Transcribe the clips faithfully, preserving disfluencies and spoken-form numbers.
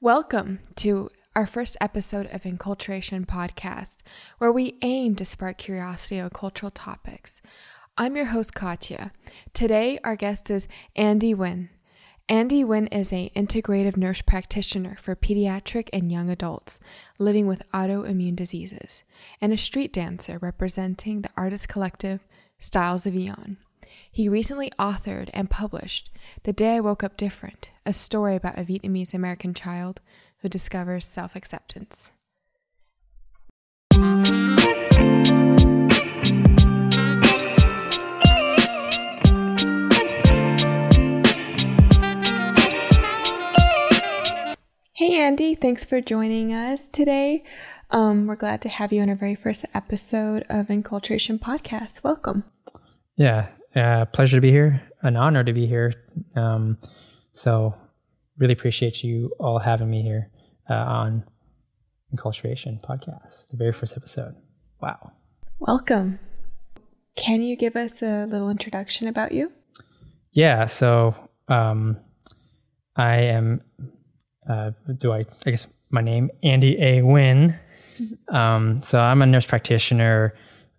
Welcome to our first episode of Enculturation Podcast, where we aim to spark curiosity on cultural topics. I'm your host, Katya. Today, our guest is Andy Nguyen. Andy Nguyen is an integrative nurse practitioner for pediatric and young adults living with autoimmune diseases, and a street dancer representing the artist collective Styles of Eon. He recently authored and published The Day I Woke Up Different, a story about a Vietnamese-American child who discovers self-acceptance. Hey, Andy, thanks for joining us today. Um, we're glad to have you on our very first episode of Enculturation Podcast. Welcome. Yeah, uh, pleasure to be here. An honor to be here. Um, so really appreciate you all having me here uh, on Enculturation Podcast, the very first episode. Wow. Welcome. Can you give us a little introduction about you? Yeah, so um, I am... Uh, do I, I guess my name, Andy A. Nguyen. Um, so I'm a nurse practitioner,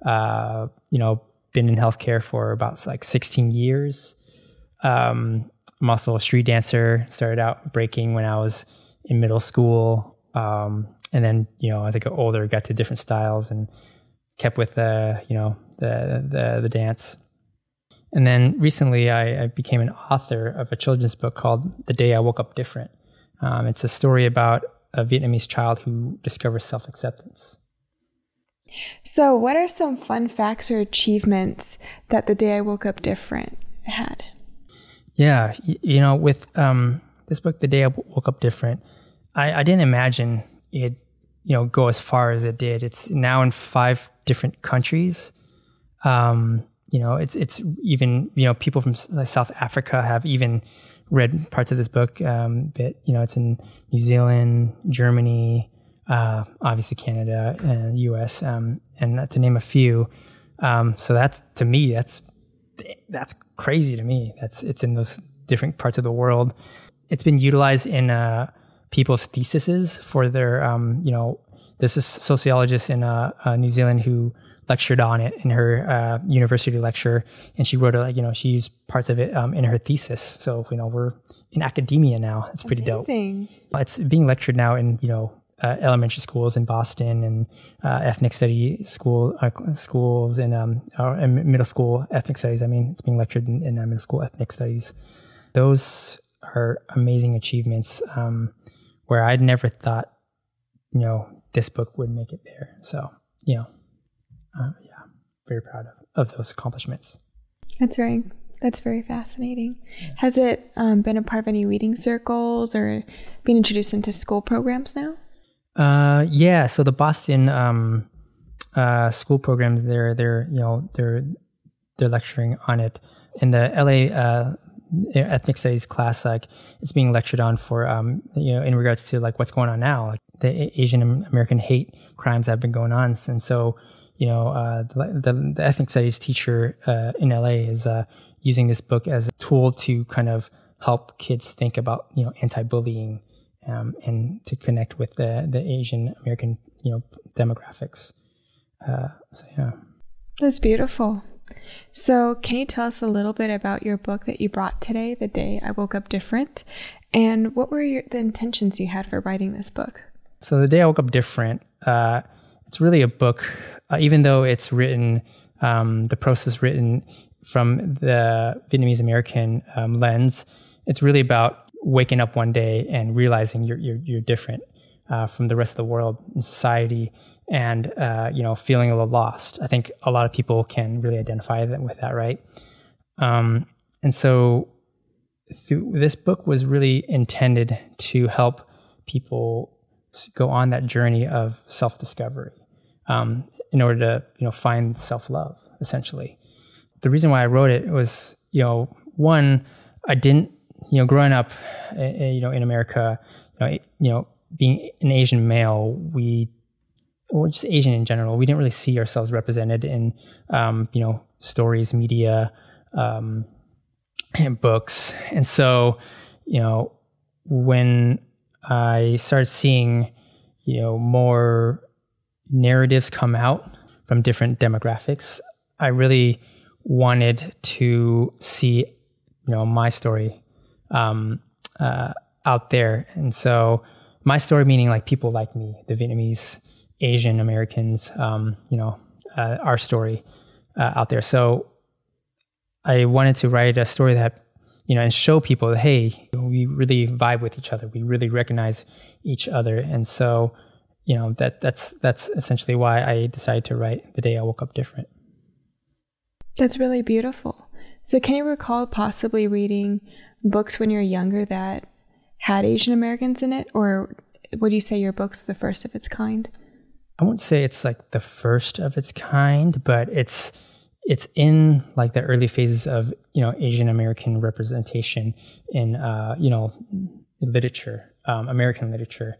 uh, you know, been in healthcare for about like sixteen years. Um, I'm also a street dancer, started out breaking when I was in middle school. Um, and then, you know, as I got older, got to different styles and kept with, uh, you know, the, the, the dance. And then recently I, I became an author of a children's book called The Day I Woke Up Different. Um, it's a story about a Vietnamese child who discovers self-acceptance. So what are some fun facts or achievements that The Day I Woke Up Different had? Yeah, you, you know, with um, this book, The Day I Woke Up Different, I, I didn't imagine it, you know, go as far as it did. It's now in five different countries. Um, you know, it's it's even, you know, people from South Africa have even read parts of this book, um, but, you know, it's in New Zealand, Germany, uh, obviously Canada and U S, um, and to name a few. Um, so that's, to me, that's, that's crazy to me. That's, it's in those different parts of the world. It's been utilized in, uh, people's theses for their, um, you know, there's a sociologist in, uh, uh New Zealand who lectured on it in her uh, university lecture, and she wrote a, you know, she used parts of it um, in her thesis. So you know, we're in academia now. It's pretty Amazing. Dope. It's being lectured now in you know uh, elementary schools in Boston and uh, ethnic study school uh, schools and um and middle school ethnic studies. I mean, it's being lectured in, in uh, middle school ethnic studies. Those are amazing achievements um, where I'd never thought you know this book would make it there. So you know. Uh, yeah, very proud of, of those accomplishments. That's very, that's very fascinating. Yeah. Has it um, been a part of any reading circles or been introduced into school programs now? Uh, yeah. So the Boston um, uh, school programs, they're they're you know they're they're lecturing on it. In the L A uh, ethnic studies class, like it's being lectured on for um, you know in regards to like what's going on now, like the Asian American hate crimes that have been going on, and so. You know, uh, the, the, the ethnic studies teacher uh, in L A is uh, using this book as a tool to kind of help kids think about, you know, anti-bullying um, and to connect with the, the Asian American, you know, demographics. Uh, so, yeah. That's beautiful. So can you tell us a little bit about your book that you brought today, The Day I Woke Up Different? And what were your, the intentions you had for writing this book? So The Day I Woke Up Different, uh, it's really a book... Uh, even though it's written, um, the process written from the Vietnamese American um, lens, it's really about waking up one day and realizing you're you're, you're different uh, from the rest of the world and society, and uh, you know feeling a little lost. I think a lot of people can really identify with that, right? Um, and so, through, this book was really intended to help people go on that journey of self-discovery. Um, in order to, you know, find self-love, essentially. The reason why I wrote it was, you know, one, I didn't, you know, growing up, uh, you know, in America, you know, you know, being an Asian male, we, or just Asian in general, we didn't really see ourselves represented in, um, you know, stories, media, um, and books. And so, you know, when I started seeing, you know, more narratives come out from different demographics, I really wanted to see, you know, my story um, uh, out there. And so my story meaning like people like me, the Vietnamese, Asian Americans, um, you know, uh, our story uh, out there. So I wanted to write a story that, you know, and show people, hey, we really vibe with each other. We really recognize each other. And so, you know, that that's that's essentially why I decided to write The Day I Woke Up Different. That's really beautiful. So can you recall possibly reading books when you were younger that had Asian Americans in it? Or would you say your book's the first of its kind? I won't say it's like the first of its kind, but it's it's in like the early phases of, you know, Asian American representation in, uh, you know, literature, um, American literature.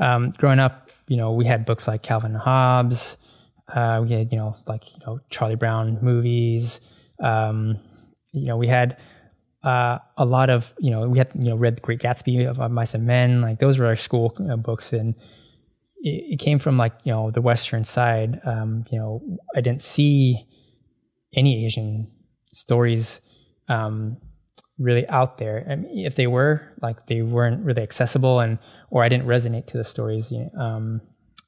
Um, growing up, you know, we had books like Calvin Hobbes. Uh, we had, you know, like, you know, Charlie Brown movies. Um, you know, we had uh, a lot of, you know, we had, you know, read The Great Gatsby, of Mice and Men. Like those were our school uh, books. And it, it came from like, you know, the Western side. Um, you know, I didn't see any Asian stories um, really out there. I mean, if they were, like, they weren't really accessible, and or I didn't resonate to the stories. You know, um,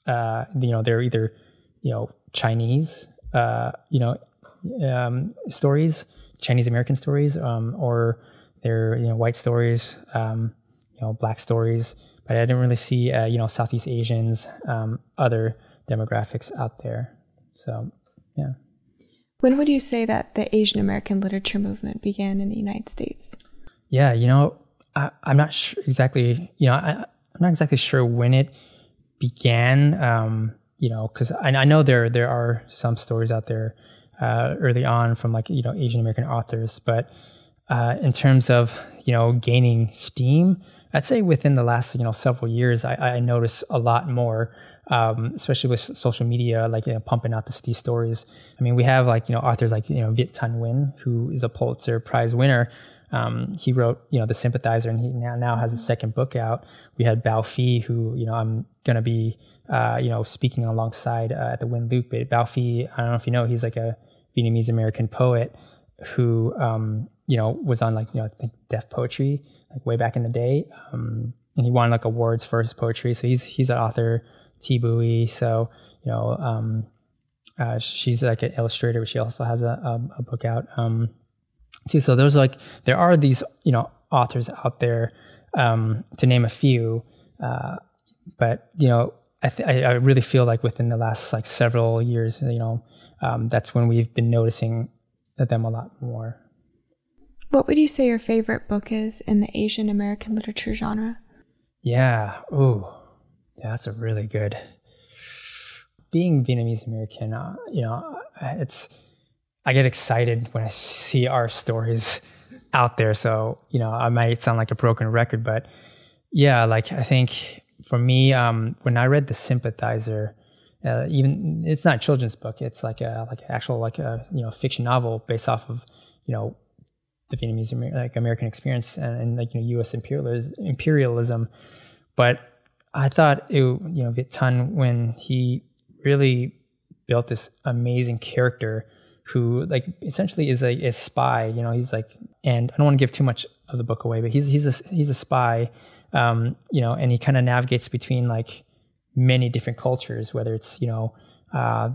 uh, you know they're either, you know, Chinese, uh, you know, um, stories, Chinese American stories, um, or they're, you know, white stories, um, you know, black stories. But I didn't really see, uh, you know, Southeast Asians, um, other demographics out there. So, yeah. When would you say that the Asian American literature movement began in the United States? Yeah, you know, I, I'm not sure exactly, you know, I, I'm not exactly sure when it began, um, you know, because I, I know there there are some stories out there uh, early on from like, you know, Asian American authors. But uh, in terms of, you know, gaining steam, I'd say within the last, you know, several years, I, I notice a lot more. Um, especially with social media, like, you know, pumping out this, these stories. I mean, we have like, you know, authors like, you know, Viet Thanh Nguyen, who is a Pulitzer Prize winner. Um, he wrote, you know, The Sympathizer, and he now, now has his second book out. We had Bao Phi, who, you know, I'm going to be, uh, you know, speaking alongside uh, at the Wind Loop. But Bao Phi, I don't know if you know, he's like a Vietnamese American poet who, um, you know, was on like, you know, I think Deaf Poetry, like way back in the day. Um, and he won like awards for his poetry. So he's, he's an author. T. Bui, so, you know, um, uh, she's like an illustrator, but she also has a, a, a book out. Um, see, so there's like, there are these, you know, authors out there, um, to name a few. Uh, but, you know, I, th- I, I really feel like within the last like several years, you know, um, that's when we've been noticing them a lot more. What would you say your favorite book is in the Asian American literature genre? Yeah. Ooh. Yeah, that's a really good. Being Vietnamese American, uh, you know, it's, I get excited when I see our stories out there. So, you know, I might sound like a broken record, but yeah, like I think for me, um, when I read The Sympathizer, uh, even it's not a children's book, it's like a like actual like a you know fiction novel based off of, you know, the Vietnamese Amer- like American experience and, and like, you know, U S imperialism, imperialism, but I thought, it, you know, Viet Thanh, when he really built this amazing character who, like, essentially is a, a spy. You know, he's like, and I don't want to give too much of the book away, but he's he's a, he's a spy, um, you know, and he kind of navigates between, like, many different cultures, whether it's, you know, uh,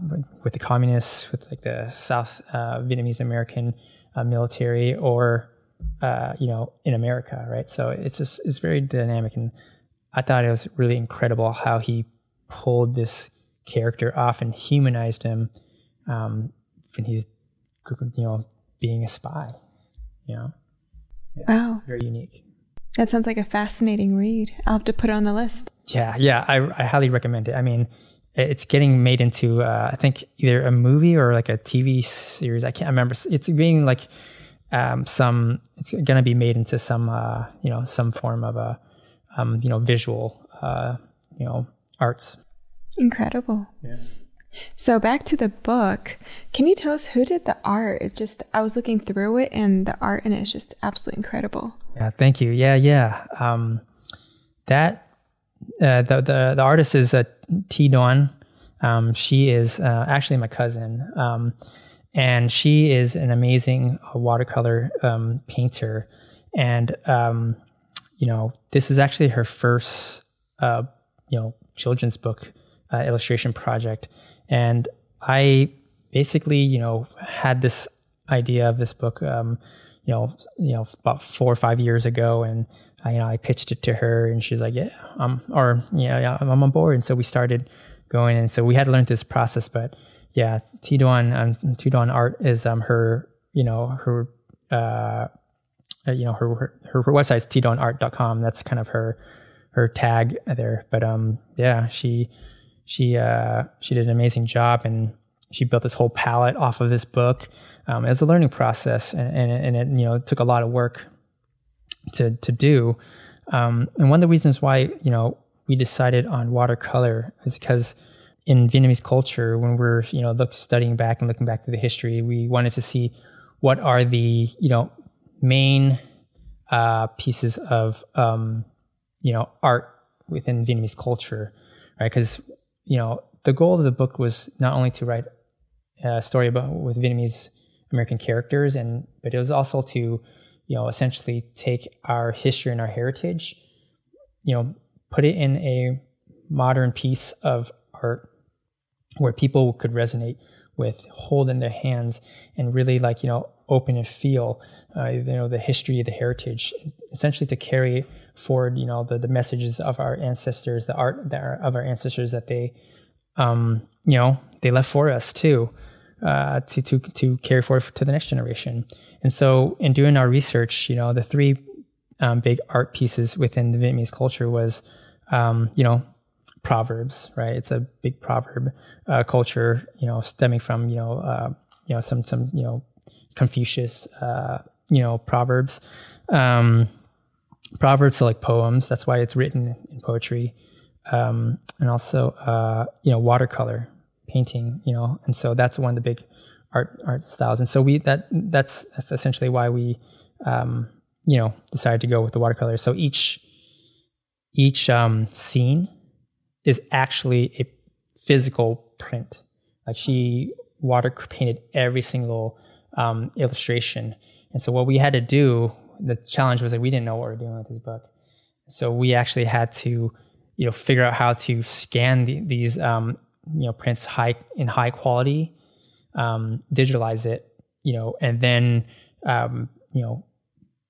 with the communists, with, like, the South uh, Vietnamese American uh, military, or, uh, you know, in America, right? So it's just, it's very dynamic, and I thought it was really incredible how he pulled this character off and humanized him um, when he's, you know, being a spy, you know? Yeah. Wow. Very unique. That sounds like a fascinating read. I'll have to put it on the list. Yeah, yeah. I, I highly recommend it. I mean, it's getting made into, uh, I think, either a movie or like a T V series. I can't remember. It's being like um, some, it's going to be made into some, uh, you know, some form of a, Um, you know, visual, uh, you know, arts. Incredible. Yeah. So back to the book, can you tell us who did the art? It just, I was looking through it, and the art in it is just absolutely incredible. Yeah, thank you. Yeah, yeah. Um, that uh, the, the the artist is uh, T. Dawn. Um, she is uh, actually my cousin, um, and she is an amazing uh, watercolor um, painter. And um, you know, this is actually her first uh, you know children's book uh, illustration project. And I basically you know had this idea of this book um, you know you know about four or five years ago, and I, you know I pitched it to her, and she's like, yeah, um, or you know, yeah, I'm on board. And so we started going, and so we had learned this process. But yeah, T. Dawn, um, T. Dawn Art is um her you know her uh you know her her, her website is t dawn art dot com. That's kind of her her tag there. But um yeah, she she uh she did an amazing job, and she built this whole palette off of this book. Um, it was a learning process, and, and, and it you know it took a lot of work to to do. Um, and one of the reasons why you know we decided on watercolor is because in Vietnamese culture, when we're you know look, studying back and looking back to the history, we wanted to see what are the you know main uh, pieces of um, you know art within Vietnamese culture, right? Because you know the goal of the book was not only to write a story about with Vietnamese American characters, and but it was also to, you know, essentially take our history and our heritage, you know, put it in a modern piece of art where people could resonate with, hold in their hands, and really like you know open and feel, uh, you know, the history, the heritage, essentially to carry forward, you know, the the messages of our ancestors, the art that are of our ancestors that they, um, you know, they left for us too. Uh, to to to carry forward to the next generation. And so in doing our research, you know, the three um, big art pieces within the Vietnamese culture was, um, you know, proverbs, right? It's a big proverb uh, culture, you know, stemming from, you know, uh, you know, some, some you know, Confucius, uh, you know, proverbs. Um, proverbs are like poems. That's why it's written in poetry. Um, and also, uh, you know, watercolor, painting, you know, and so that's one of the big art art styles. And so we that that's that's essentially why we, um, you know, decided to go with the watercolor. So each each um, scene is actually a physical print. Like she water painted every single um, illustration. And so what we had to do, the challenge was that we didn't know what we were doing with this book. So we actually had to, you know, figure out how to scan the, these. Um, you know, prints high in high quality, um, digitalize it, you know, and then, um, you know,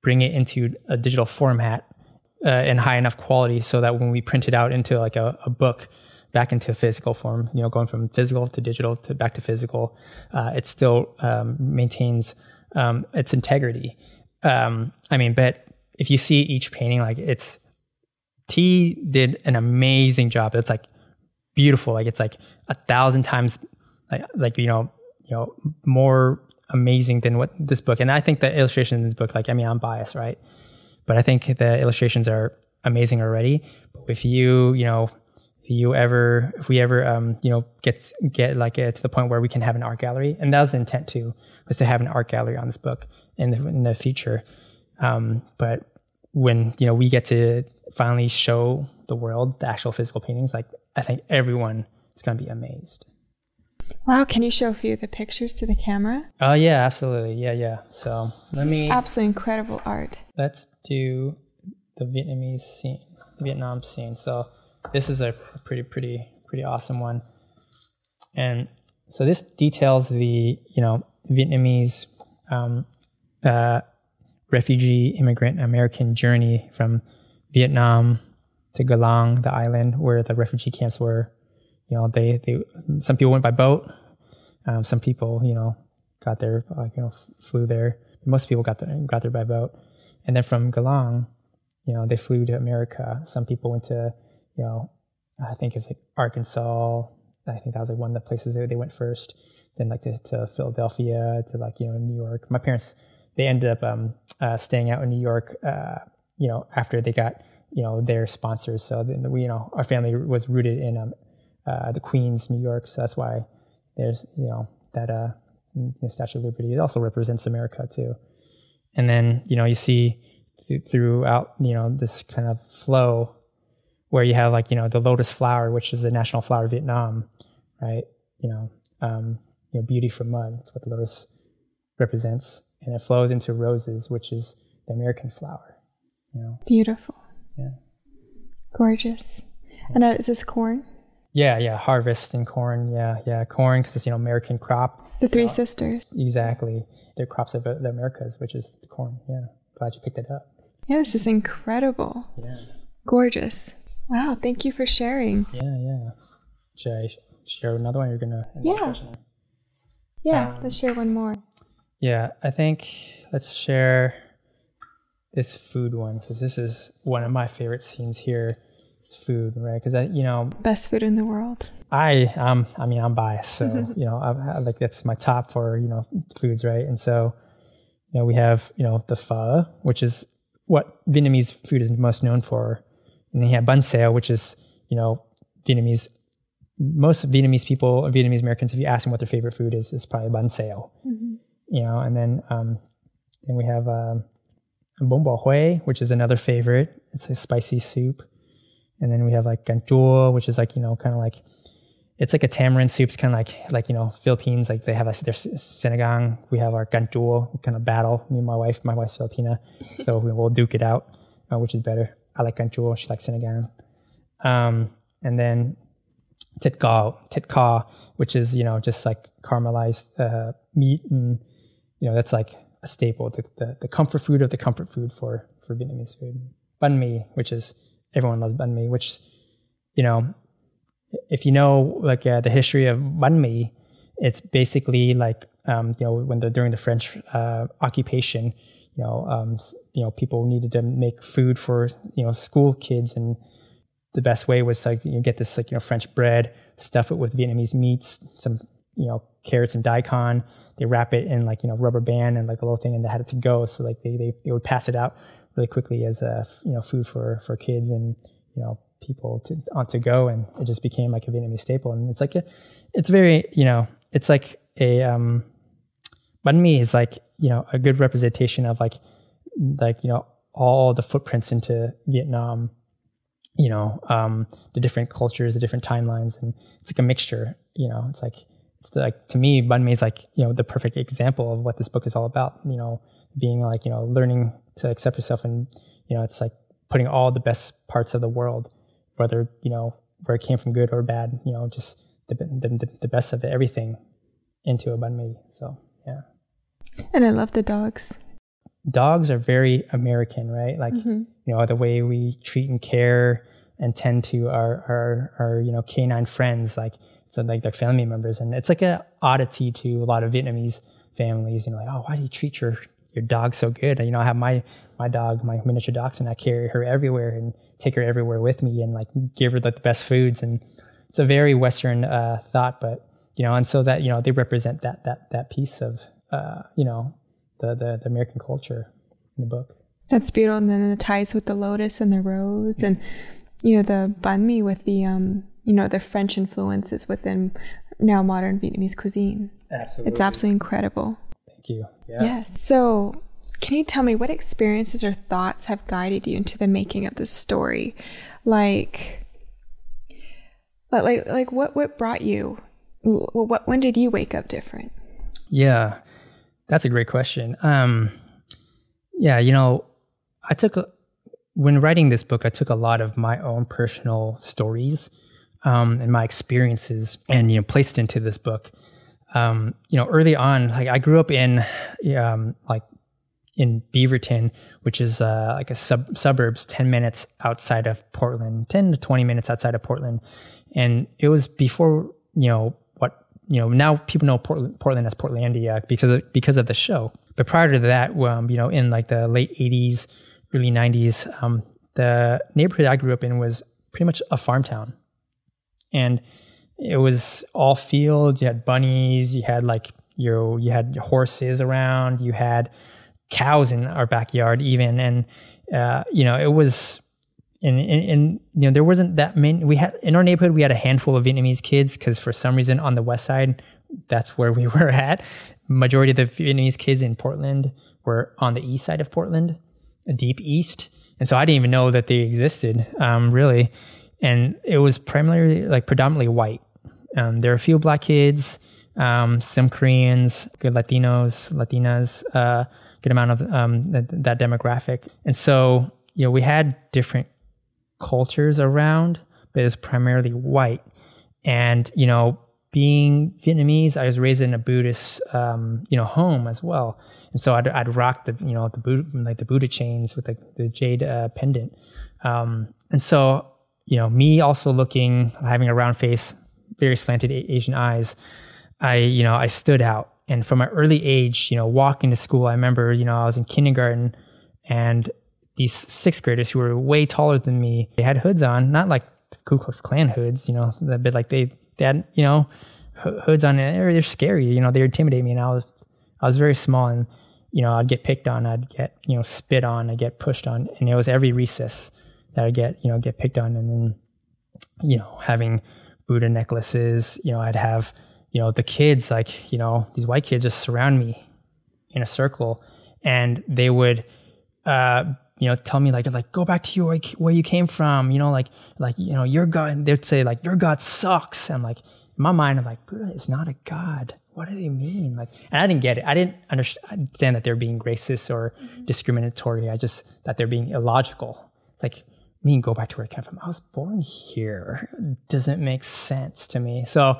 bring it into a digital format uh, in high enough quality so that when we print it out into like a, a book back into physical form, you know, going from physical to digital to back to physical, uh, it still um, maintains um, its integrity. Um, I mean, but if you see each painting, like it's, T did an amazing job. It's like, beautiful, like it's like a thousand times, like, like you know, you know, more amazing than what this book. And I think the illustrations in this book, like I mean, I'm biased, right? But I think the illustrations are amazing already. But if you, you know, if you ever, if we ever, um, you know, get get like uh, to the point where we can have an art gallery, and that was the intent too, was to have an art gallery on this book in the in the future. Um, but when you know we get to finally show the world the actual physical paintings, like, I think everyone is going to be amazed. Wow. Can you show a few of the pictures to the camera? Oh, yeah, absolutely. Yeah, yeah. So let it's me... absolutely incredible art. Let's do the Vietnamese scene, the Vietnam scene. So this is a pretty, pretty, pretty awesome one. And so this details the, you know, Vietnamese um, uh, refugee immigrant American journey from Vietnam to Galang, the island where the refugee camps were. You know, they, they some people went by boat. Um, some people, you know, got there, like, you know, flew there. Most people got there, got there by boat. And then from Galang, you know, they flew to America. Some people went to, you know, I think it was like Arkansas. I think that was like one of the places they, they went first. Then like to, to Philadelphia, to like, you know, New York. My parents, they ended up um, uh, staying out in New York, uh, you know, after they got, you know, their sponsors. So then we, you know, our family was rooted in um, uh, the Queens, New York. So that's why there's, you know, that uh, you know, Statue of Liberty. It also represents America too. And then, you know, you see th- throughout, you know, this kind of flow where you have like, you know, the lotus flower, which is the national flower of Vietnam, right? You know, um, you know, beauty from mud. That's what the lotus represents. And it flows into roses, which is the American flower, you know? Beautiful. Yeah. Gorgeous. And uh, is this corn? Yeah, yeah, harvest and corn. Yeah, yeah, corn, because it's, you know, American crop. The three you know. sisters. Exactly. They're crops of the Americas, which is the corn. Yeah, glad you picked it up. Yeah, this is incredible. Yeah. Gorgeous. Wow, thank you for sharing. Yeah, yeah. Should I share another one? You're going to... Yeah. Yeah, um, let's share one more. Yeah, I think let's share this food one, because this is one of my favorite scenes here. Food, right? Because I, you know, best food in the world. I, um, I mean, I'm biased, so you know, I, I, like that's my top for you know foods, right? And so, you know, we have you know the pho, which is what Vietnamese food is most known for, and then you have bánh xèo, which is you know Vietnamese. Most Vietnamese people, Vietnamese Americans, if you ask them what their favorite food is, it's probably bánh xèo. Mm-hmm. You know, and then um, and we have um, bông bò Huế, which is another favorite. It's a spicy soup. And then we have like ganchua, which is like, you know, kind of like, it's like a tamarind soup. It's kind of like, like, you know, Philippines, like they have like their sinigang. We have our ganchua kind of battle. Me and my wife, my wife's Filipina. So we will duke it out, uh, which is better. I like ganchua, she likes sinigang. Um, and then thịt kho, thịt kho, which is, you know, just like caramelized uh, meat. And, you know, that's like a staple, the, the, the comfort food of the comfort food for, for Vietnamese food. Banh mi, which is, everyone loves banh mi, which, you know, if you know, like, uh, the history of banh mi, it's basically like, um, you know, when the, during the French uh, occupation, you know, um, you know, people needed to make food for, you know, school kids. And the best way was to, like, you know, get this, like, you know, French bread, stuff it with Vietnamese meats, some, you know, carrots and daikon. They wrap it in, like, you know, rubber band and, like, a little thing, and they had it to go. So, like, they, they, they would pass it out really quickly as a you know food for, for kids and you know people to, on to go, and it just became like a Vietnamese staple. And it's like a, it's very you know it's like a um, banh mi is like you know a good representation of like like you know all the footprints into Vietnam, you know um, the different cultures, the different timelines, and it's like a mixture. You know, it's like it's like to me banh mi is like you know the perfect example of what this book is all about. You know, being like you know learning to accept yourself, and you know it's like putting all the best parts of the world, whether you know where it came from, good or bad, you know just the the, the best of it, everything into a banh mi. So yeah. And I love the dogs. Dogs are very American, right? Like mm-hmm. you know the way we treat and care and tend to our our, our you know canine friends, like so like their family members, and it's like a oddity to a lot of Vietnamese families. You know, like oh, why do you treat your your dog's so good? You know, I have my, my dog, my miniature dachshund, and I carry her everywhere and take her everywhere with me and like give her the, the best foods. And it's a very Western uh, thought, but, you know, and so that, you know, they represent that, that, that piece of, uh, you know, the, the, the American culture in the book. That's beautiful. And then the ties with the lotus and the rose and, you know, the banh mi with the, um, you know, the French influences within now modern Vietnamese cuisine. Absolutely. It's absolutely incredible. You. Yeah. Yes. So can you tell me what experiences or thoughts have guided you into the making of this story? Like, like, like what, what brought you, what, when did you wake up different? Yeah, that's a great question. Um, yeah, you know, I took, a, when writing this book, I took a lot of my own personal stories, um, and my experiences and, you know, placed into this book. Um, you know, early on, like I grew up in, um, like in Beaverton, which is, uh, like a sub suburbs, ten minutes outside of Portland, ten to twenty minutes outside of Portland. And it was before, you know, what, you know, now people know Portland, Portland as Portlandia because of, because of the show. But prior to that, um, you know, in like the late eighties, early nineties, um, the neighborhood I grew up in was pretty much a farm town. And it was all fields. You had bunnies. You had like your, you had horses around. You had cows in our backyard even. And, uh, you know, it was, and, and, and, you know, there wasn't that many, we had in our neighborhood, we had a handful of Vietnamese kids. Cause for some reason on the West side, that's where we were at. Majority of the Vietnamese kids in Portland were on the East side of Portland, a deep East. And so I didn't even know that they existed, um, really. and it was primarily like predominantly white. Um, there were a few black kids, um, some Koreans, good Latinos, Latinas, uh, good amount of um, that, that demographic. And so, you know, we had different cultures around, but it was primarily white. And, you know, being Vietnamese, I was raised in a Buddhist, um, you know, home as well. And so I'd, I'd rock the, you know, the Buddha, like the Buddha chains with the, the jade uh, pendant. Um, and so, you know, me also looking, having a round face, very slanted Asian eyes, I, you know, I stood out. And from an early age, you know, walking to school, I remember, you know, I was in kindergarten and these sixth graders who were way taller than me, they had hoods on, not like Ku Klux Klan hoods, you know, that bit like they, they had, you know, hoods on, and they're, they're scary, you know, they intimidate me. And I was, I was very small, and, you know, I'd get picked on, I'd get, you know, spit on, I'd get pushed on. And it was every recess that I'd get, you know, get picked on. And then, you know, having Buddha necklaces, you know, I'd have, you know, the kids, like, you know, these white kids just surround me in a circle, and they would, uh, you know, tell me like, like, go back to your, where you came from, you know, like, like, you know, your God, they'd say like, your God sucks. And like, in my mind, I'm like, Buddha is not a God. What do they mean? Like, and I didn't get it. I didn't understand that they're being racist or discriminatory. I just, that they're being illogical. It's like, I mean, go back to where I came from. I was born here. Doesn't make sense to me. So,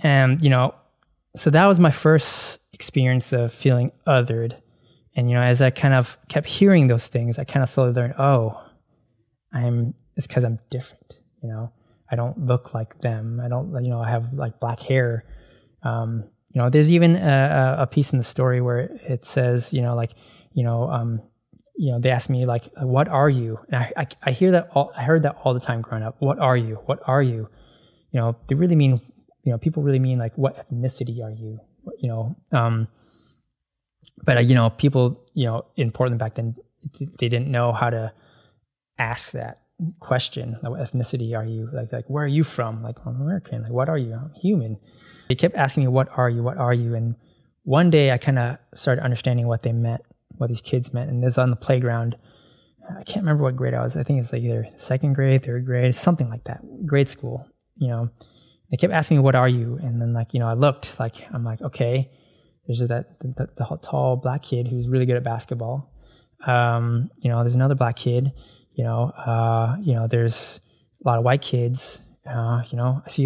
and, you know, so that was my first experience of feeling othered. And, you know, as I kind of kept hearing those things, I kind of slowly learned, oh, I'm, it's because I'm different, you know, I don't look like them. I don't, you know, I have like black hair. Um, you know, there's even a, a piece in the story where it says, you know, like, you know, um, you know, they asked me like, what are you? And I, I, I hear that all, I heard that all the time growing up. What are you? What are you? You know, they really mean, you know, people really mean like, what ethnicity are you? You know, um, But, uh, you know, people, you know, in Portland back then, they didn't know how to ask that question. Like, what ethnicity are you? Like, like where are you from? Like, I'm American. Like, what are you? I'm human. They kept asking me, what are you? What are you? And one day I kind of started understanding what they meant, what these kids meant. And this was on the playground. I can't remember what grade I was. I think it's like either second grade, third grade, something like that, grade school, you know. They kept asking me, what are you? And then, like, you know, I looked. Like, I'm like, okay. There's that the, the tall black kid who's really good at basketball. Um, you know, there's another black kid. You know, uh, you know, there's a lot of white kids. Uh, you know, I see,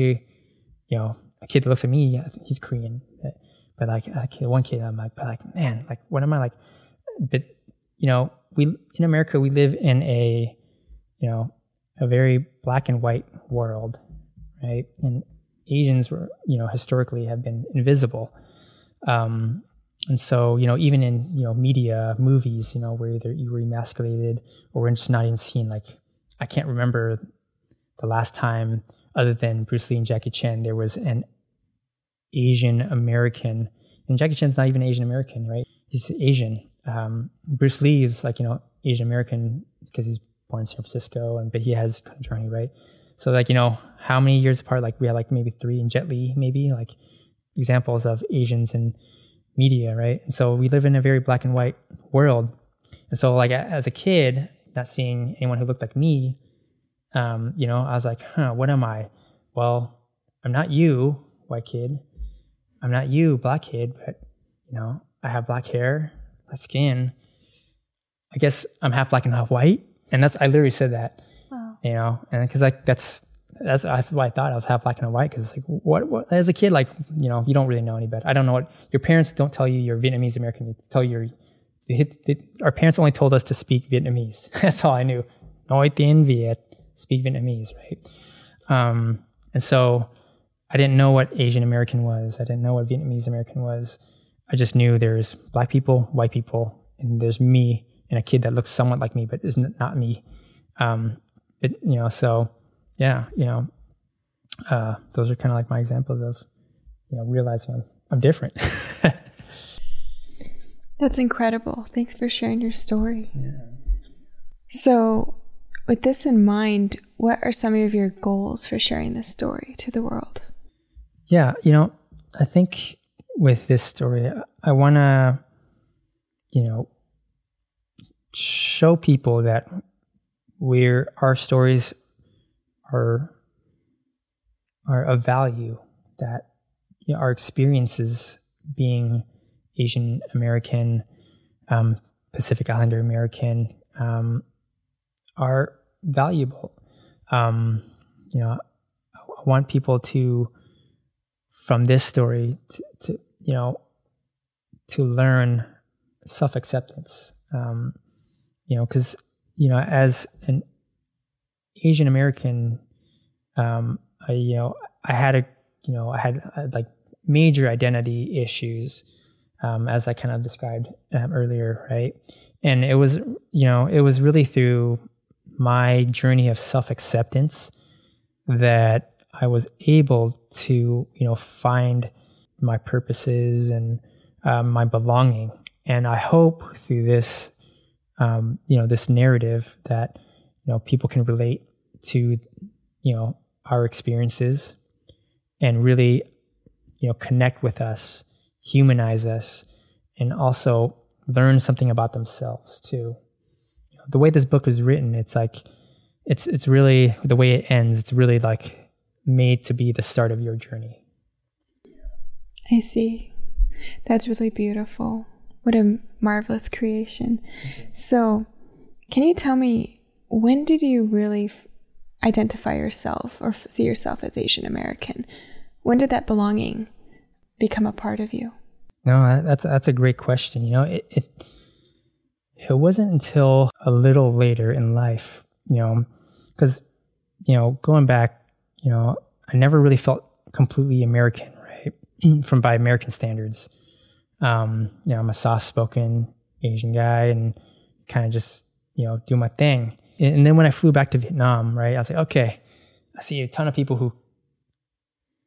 you know, a kid that looks at me. He's Korean, but, but like a kid, one kid, I'm like, but like, man, like, what am I like? But you know, we in America, we live in a, you know, a very black and white world, right? And Asians were, you know, historically have been invisible. Um, and so, you know, even in, you know, media, movies, you know, where either you were emasculated or we're just not even seen. Like, I can't remember the last time, other than Bruce Lee and Jackie Chan, there was an Asian American, and Jackie Chan's not even Asian American, right? He's Asian. Um, Bruce Lee is like, you know, Asian American because he's born in San Francisco, and, but he has kind of journey, right? So like, you know, how many years apart, like we had like maybe three, and Jet Li, maybe like, examples of Asians in media, right? And so we live in a very black and white world. And so like as a kid, not seeing anyone who looked like me, um, you know, I was like, huh, what am I? Well, I'm not you, white kid. I'm not you, black kid, but you know, I have black hair, black skin. I guess I'm half black and half white. And that's, I literally said that, wow. You know, and cause like that's, That's why I thought I was half black and white, because like what, what as a kid, like, you know, you don't really know any better. I don't know what your parents don't tell you. You're Vietnamese American. They tell you they hit, they, our parents only told us to speak Vietnamese. That's all I knew. Nói tiếng Việt, speak Vietnamese, right? Um, and so I didn't know what Asian American was. I didn't know what Vietnamese American was. I just knew there's black people, white people, and there's me and a kid that looks somewhat like me but is not me. Um, it, you know, so. Yeah, you know, uh, those are kind of like my examples of, you know, realizing I'm, I'm different. That's incredible. Thanks for sharing your story. Yeah. So with this in mind, what are some of your goals for sharing this story to the world? Yeah, you know, I think with this story, I want to, you know, show people that we're, our stories are are of value, that, you know, our experiences being Asian American, um, Pacific Islander American, um, are valuable. Um, you know, I want people to, from this story, to, to you know, to learn self-acceptance. Um, you know, because, you know, as an Asian American, um, I, you know, I had a, you know, I had uh, like major identity issues, um, as I kind of described um, earlier, right? And it was, you know, it was really through my journey of self-acceptance that I was able to, you know, find my purposes and um, my belonging. And I hope through this, um, you know, this narrative that, you know, people can relate to, you know, our experiences and really, you know, connect with us, humanize us, and also learn something about themselves too. The way this book was written, it's like, it's it's really, the way it ends, it's really like made to be the start of your journey. I see. That's really beautiful. What a marvelous creation. Mm-hmm. So can you tell me, when did you really f- identify yourself or f- see yourself as Asian American? When did that belonging become a part of you? No, that's that's a great question. You know, it... it It wasn't until a little later in life, you know, because, you know, going back, you know, I never really felt completely American, right? From by American standards. Um, you know, I'm a soft-spoken Asian guy and kind of just, you know, do my thing. And then when I flew back to Vietnam, right, I was like, okay, I see a ton of people who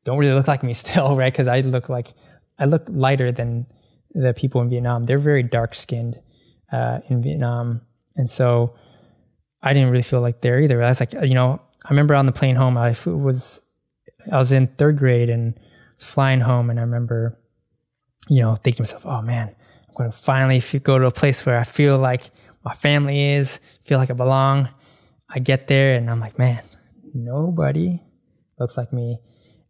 don't really look like me still, right? Because I look like, I look lighter than the people in Vietnam. They're very dark-skinned. Uh, in Vietnam. And so I didn't really feel like there either. I was like, you know, I remember on the plane home, I was, I was in third grade and was flying home. And I remember, you know, thinking to myself, oh man, I'm going to finally go to a place where I feel like my family is, feel like I belong. I get there and I'm like, man, nobody looks like me.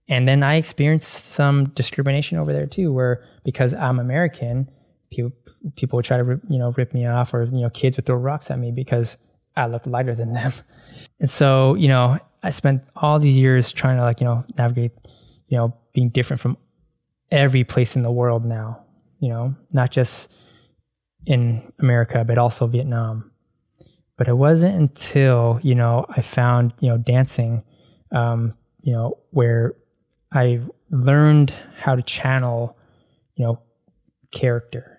And then I experienced some discrimination over there too, where because I'm American, people, people would try to, you know, rip me off, or, you know, kids would throw rocks at me because I looked lighter than them. And so, you know, I spent all these years trying to, like, you know, navigate, you know, being different from every place in the world now, you know, not just in America, but also Vietnam. But it wasn't until, you know, I found, you know, dancing, um, you know, where I learned how to channel, you know, character.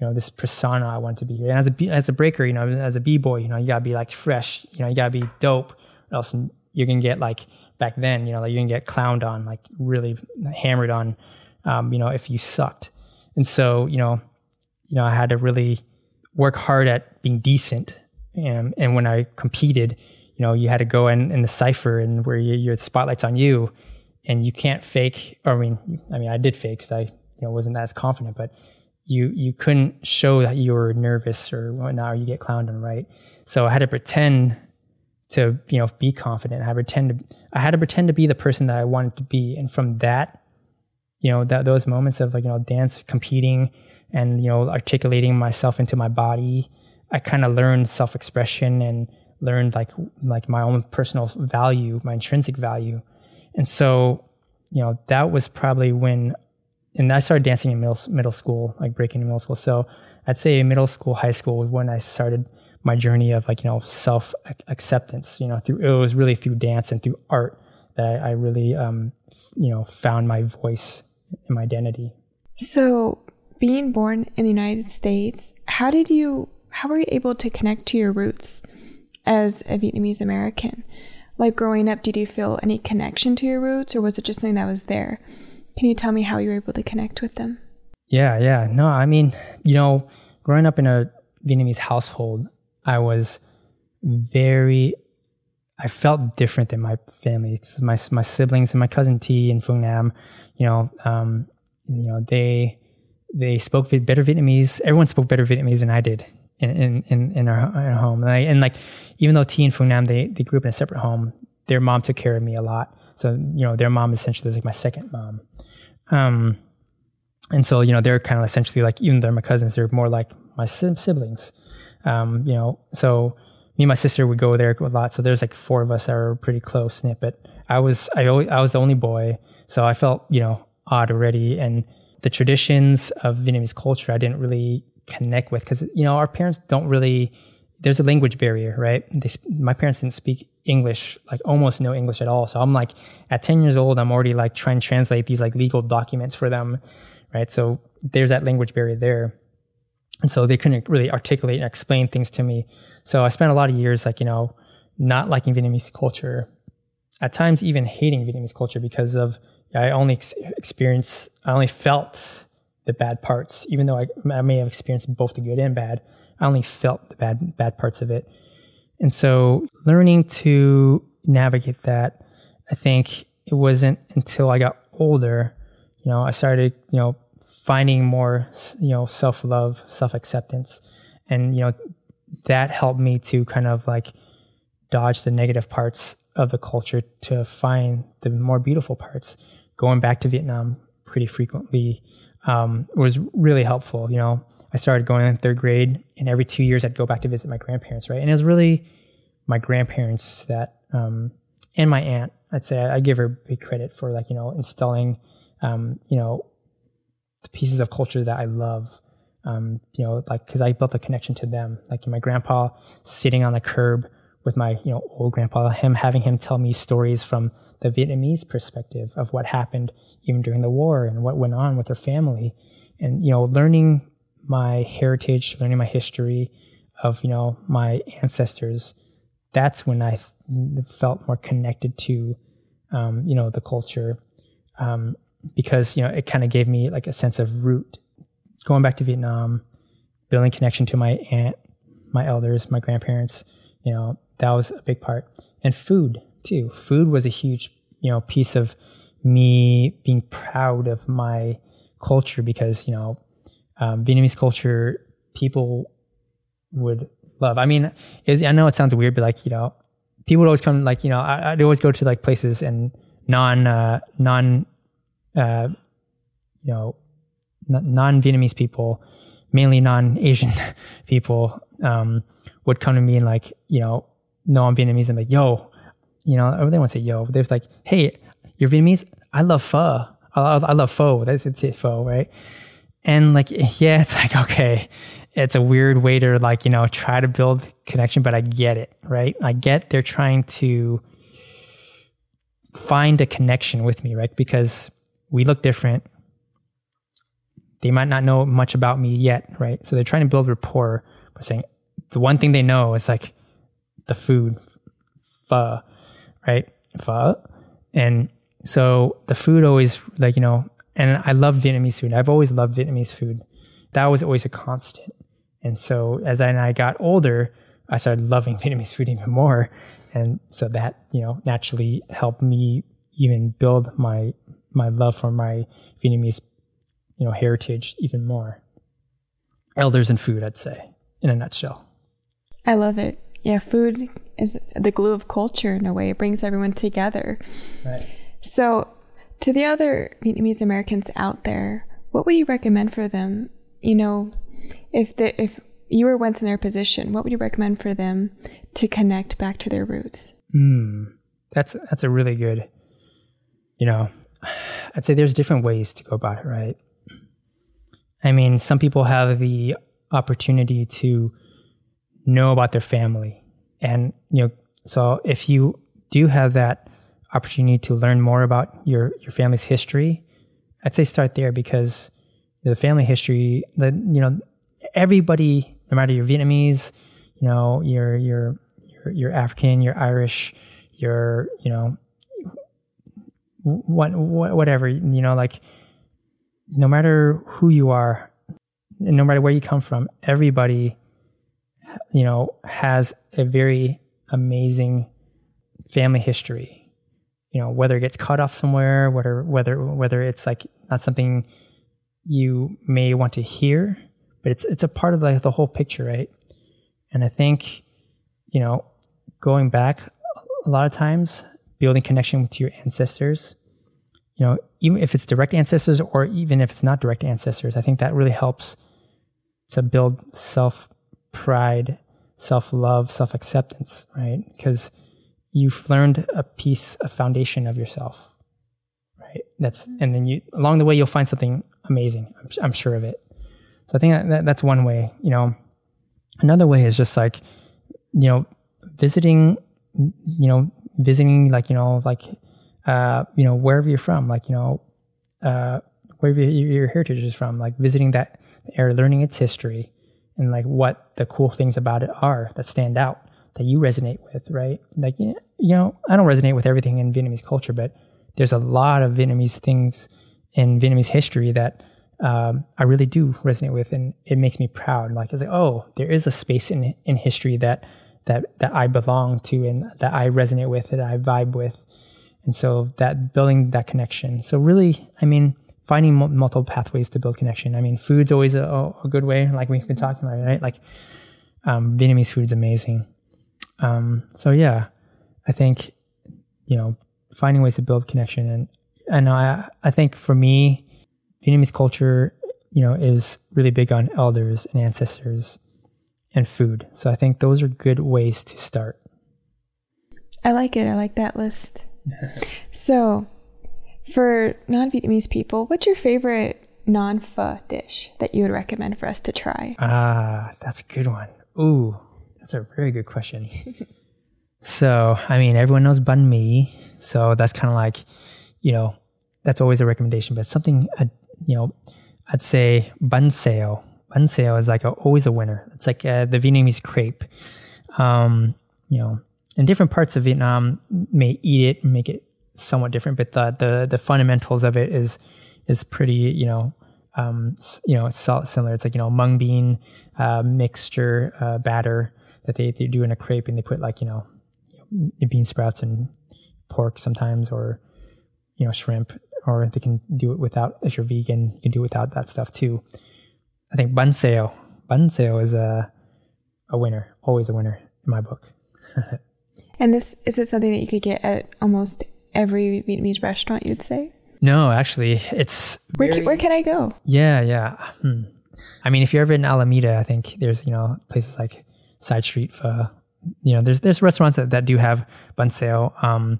You know, this persona I want to be here. And as a as a breaker, you know, as a b-boy, you know, you gotta be like fresh. You know, you gotta be dope. Or else you're gonna get like back then. You know, like you're gonna get clowned on, like really hammered on. Um, you know, if you sucked. And so, you know, you know, I had to really work hard at being decent. And and when I competed, you know, you had to go in, in the cipher and where you, your spotlight's on you, and you can't fake. Or I mean, I mean, I did fake because I you know wasn't as confident, but. You you couldn't show that you were nervous or whatnot, or you get clowned on, right? So I had to pretend to, you know, be confident. I had to pretend to, I had to pretend to be the person that I wanted to be. And from that, you know, that those moments of, like, you know, dance, competing, and, you know, articulating myself into my body, I kind of learned self-expression and learned like like my own personal value, my intrinsic value. And so, you know, that was probably when. And I started dancing in middle, middle school, like breaking in middle school. So I'd say middle school, high school was when I started my journey of, like, you know, self-acceptance, you know, through, it was really through dance and through art that I, I really, um, you know, found my voice and my identity. So being born in the United States, how did you, how were you able to connect to your roots as a Vietnamese American? Like growing up, did you feel any connection to your roots, or was it just something that was there? Can you tell me how you were able to connect with them? Yeah, yeah. No, I mean, you know, growing up in a Vietnamese household, I was very, I felt different than my family. My my siblings and my cousin T in Phương Nam, you know, um, you know, they they spoke better Vietnamese. Everyone spoke better Vietnamese than I did in in in, in our, our home. And, I, and like, even though T in Phương Nam, they they grew up in a separate home. their mom took care of me a lot. So, you know, their mom essentially is like my second mom. Um, and so, you know, they're kind of essentially like, even though they're my cousins, they're more like my siblings. Um, you know, so me and my sister would go there a lot. So there's like four of us that were pretty close knit, but I was, I always, I was the only boy. So I felt, you know, odd already. And the traditions of Vietnamese culture, I didn't really connect with, because, you know, our parents don't really, there's a language barrier, right? They, my parents didn't speak English, like almost no English at all. So I'm like, at ten years old, I'm already like trying to translate these like legal documents for them, right? So there's that language barrier there. And so they couldn't really articulate and explain things to me. So I spent a lot of years like, you know, not liking Vietnamese culture, at times even hating Vietnamese culture, because of, I only ex- experienced, I only felt the bad parts, even though I, I may have experienced both the good and bad. I only felt the bad bad parts of it. And so learning to navigate that, I think it wasn't until I got older, you know, I started, you know, finding more, you know, self-love, self-acceptance. And, you know, that helped me to kind of like dodge the negative parts of the culture to find the more beautiful parts. Going back to Vietnam pretty frequently um, was really helpful. You know, I started going in third grade, and every two years I'd go back to visit my grandparents, right? And it was really my grandparents that, um, and my aunt, I'd say I, I give her big credit for like, you know, installing, um, you know, the pieces of culture that I love, um, you know, like, cause I built a connection to them. Like my grandpa sitting on the curb with my, you know, old grandpa, him having him tell me stories from the Vietnamese perspective of what happened even during the war and what went on with their family. And, you know, learning my heritage, learning my history of, you know, my ancestors, that's when I th- felt more connected to, um, you know, the culture, um, because, you know, it kind of gave me like a sense of root. Going back to Vietnam, building connection to my aunt, my elders, my grandparents, you know, that was a big part. And food too. Food was a huge, you know, piece of me being proud of my culture, because, you know, um, Vietnamese culture, people would love. I mean, it was, I know it sounds weird, but like, you know, people would always come like, you know, I, I'd always go to like places and non, uh, non, uh, you know, non-Vietnamese people, mainly non-Asian people, um, would come to me and like, you know, no, I'm Vietnamese. I'm like, yo, you know, they won't say yo, but they're like, hey, you're Vietnamese? I love pho. I, I love pho. That's it, pho, right? And like, yeah, it's like, okay, it's a weird way to like, you know, try to build connection, but I get it, right? I get they're trying to find a connection with me, right? Because we look different. They might not know much about me yet, right? So they're trying to build rapport by saying the one thing they know is like the food, pho, right? Pho. And so the food always like, you know, and I love Vietnamese food. I've always loved Vietnamese food. That was always a constant. And so as I, and I got older, I started loving Vietnamese food even more. And so that, you know, naturally helped me even build my my love for my Vietnamese, you know, heritage even more. Elders and food, I'd say, in a nutshell. I love it. Yeah, food is the glue of culture in a way. It brings everyone together. Right. So to the other Vietnamese Americans out there, what would you recommend for them? You know, if the, if you were once in their position, what would you recommend for them to connect back to their roots? Mm, that's that's a really good, you know, I'd say there's different ways to go about it, right? I mean, some people have the opportunity to know about their family. And, you know, so if you do have that opportunity to learn more about your, your family's history, I'd say start there, because the family history, the, you know, everybody, no matter you're Vietnamese, you know, you're, you're, you're, you're African, you're Irish, you're, you know, What, whatever, you know, like no matter who you are, no matter where you come from, everybody, you know, has a very amazing family history, you know, whether it gets cut off somewhere, whether, whether, whether it's like not something you may want to hear, but it's, it's a part of like the whole picture. Right. And I think, you know, going back a lot of times, building connection with your ancestors, you know, even if it's direct ancestors or even if it's not direct ancestors. I think that really helps to build self-pride, self-love, self-acceptance, right? Because you've learned a piece, a foundation of yourself, right? That's, and then you, along the way, you'll find something amazing. I'm, I'm sure of it. So I think that, that's one way, you know. Another way is just like, you know, visiting, you know, visiting like, you know, like, uh, you know, wherever you're from, like, you know, uh, wherever your, your heritage is from, like visiting that area, learning its history and like what the cool things about it are that stand out that you resonate with, right? Like, you know, I don't resonate with everything in Vietnamese culture, but there's a lot of Vietnamese things in Vietnamese history that um, I really do resonate with, and it makes me proud. Like, it's like, oh, there is a space in in history that that that I belong to and that I resonate with, that I vibe with. And so that building that connection. So really, I mean, finding multiple pathways to build connection. I mean, food's always a, a good way, like we've been talking about, right? Like um, Vietnamese food's amazing. Um, so yeah, I think, you know, finding ways to build connection. And, and I, I think for me, Vietnamese culture, you know, is really big on elders and ancestors and food. So I think those are good ways to start. I like it. I like that list. So for non-Vietnamese people, what's your favorite non-pho dish that you would recommend for us to try? Ah, that's a good one. Ooh, that's a very good question. So, I mean, everyone knows banh mi. So that's kind of like, you know, that's always a recommendation, but something, uh, you know, I'd say bánh xèo. Bánh xèo is like a, always a winner. It's like uh, the Vietnamese crepe. Um, you know, and different parts of Vietnam may eat it and make it somewhat different, but the the, the fundamentals of it is is pretty, you know, um, you know, similar. It's like, you know, mung bean uh, mixture uh, batter that they, they do in a crepe, and they put like, you know, bean sprouts and pork sometimes, or, you know, shrimp, or they can do it without. If you're vegan, you can do it without that stuff too. I think bánh xèo. Bánh xèo is a a winner, always a winner in my book. And this, is it something that you could get at almost every Vietnamese restaurant, you'd say? No, actually, it's... Where, very, can, where can I go? Yeah, yeah. Hmm. I mean, if you're ever in Alameda, I think there's, you know, places like Side Street Pho. You know, there's there's restaurants that, that do have bánh xèo. Um,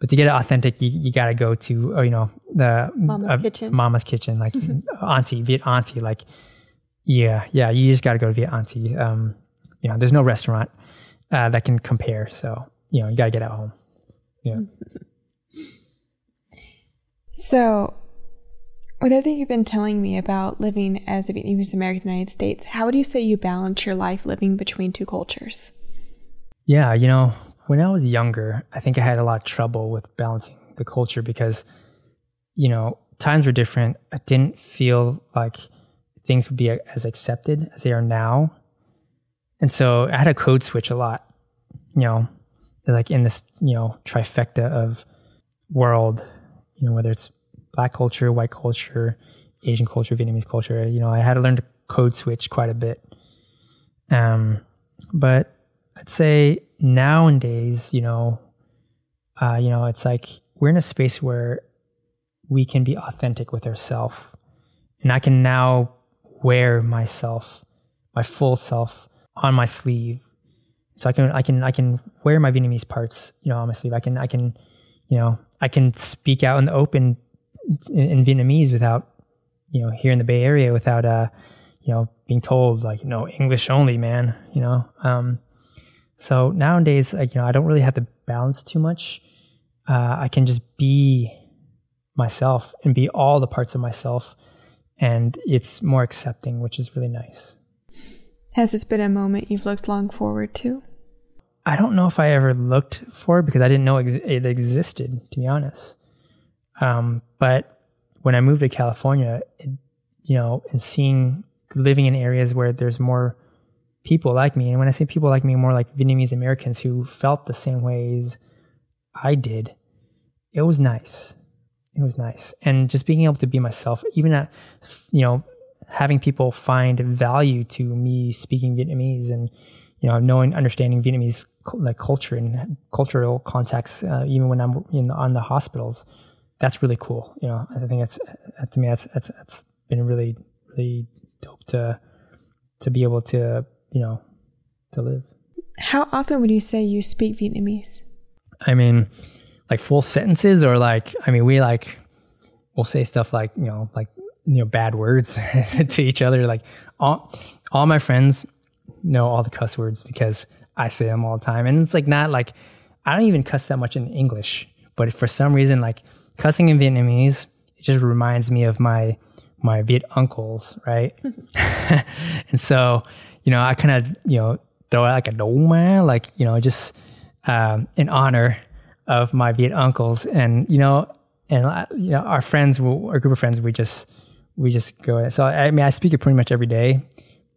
but to get it authentic, you, you got to go to, oh, you know, the... Mama's uh, Kitchen. Mama's Kitchen, like Auntie, Viet Auntie, like... Yeah, yeah, you just got to go to Viet Auntie. Um, you know, there's no restaurant uh, that can compare. So, you know, you got to get out home. Yeah. So, with everything you've been telling me about living as a Vietnamese American in the United States, how would you say you balance your life living between two cultures? Yeah, you know, when I was younger, I think I had a lot of trouble with balancing the culture because, you know, times were different. I didn't feel like things would be as accepted as they are now. And so I had a code switch a lot, you know, like in this, you know, trifecta of world, you know, whether it's Black culture, white culture, Asian culture, Vietnamese culture, you know, I had to learn to code switch quite a bit. Um, but I'd say nowadays, you know, uh, you know, it's like we're in a space where we can be authentic with ourselves, and I can now wear myself, my full self, on my sleeve. So I can, I can, I can wear my Vietnamese parts, you know, on my sleeve. I can, I can, you know, I can speak out in the open in, in Vietnamese without, you know, here in the Bay Area, without, uh, you know, being told like, no, English only, man, you know? Um, so nowadays, like, you know, I don't really have to balance too much. Uh, I can just be myself and be all the parts of myself, and it's more accepting, which is really nice. Has this been a moment you've looked long forward to? I don't know if I ever looked for it because I didn't know it existed, to be honest. Um, but when I moved to California, it, you know, and seeing, living in areas where there's more people like me, and when I say people like me, more like Vietnamese Americans who felt the same ways I did, it was nice. It was nice. And just being able to be myself, even at, you know, having people find value to me speaking Vietnamese and, you know, knowing, understanding Vietnamese like culture and cultural context, uh, even when I'm in on the hospitals, that's really cool. You know, I think that's, to me, that's that's that's been really really dope to to be able to, you know, to live. How often would you say you speak Vietnamese? I mean, like full sentences, or like, I mean, we like, we'll say stuff like, you know, like, you know, bad words to each other. Like all, all my friends know all the cuss words because I say them all the time. And it's like, not like, I don't even cuss that much in English, but for some reason, like cussing in Vietnamese, it just reminds me of my, my Viet uncles. Right. And so, you know, I kind of, you know, throw out like a doma, like, you know, just, um, in honor of my Viet uncles. And, you know, and, uh, you know, our friends, will, our group of friends, we just, we just go. So, I mean, I speak it pretty much every day.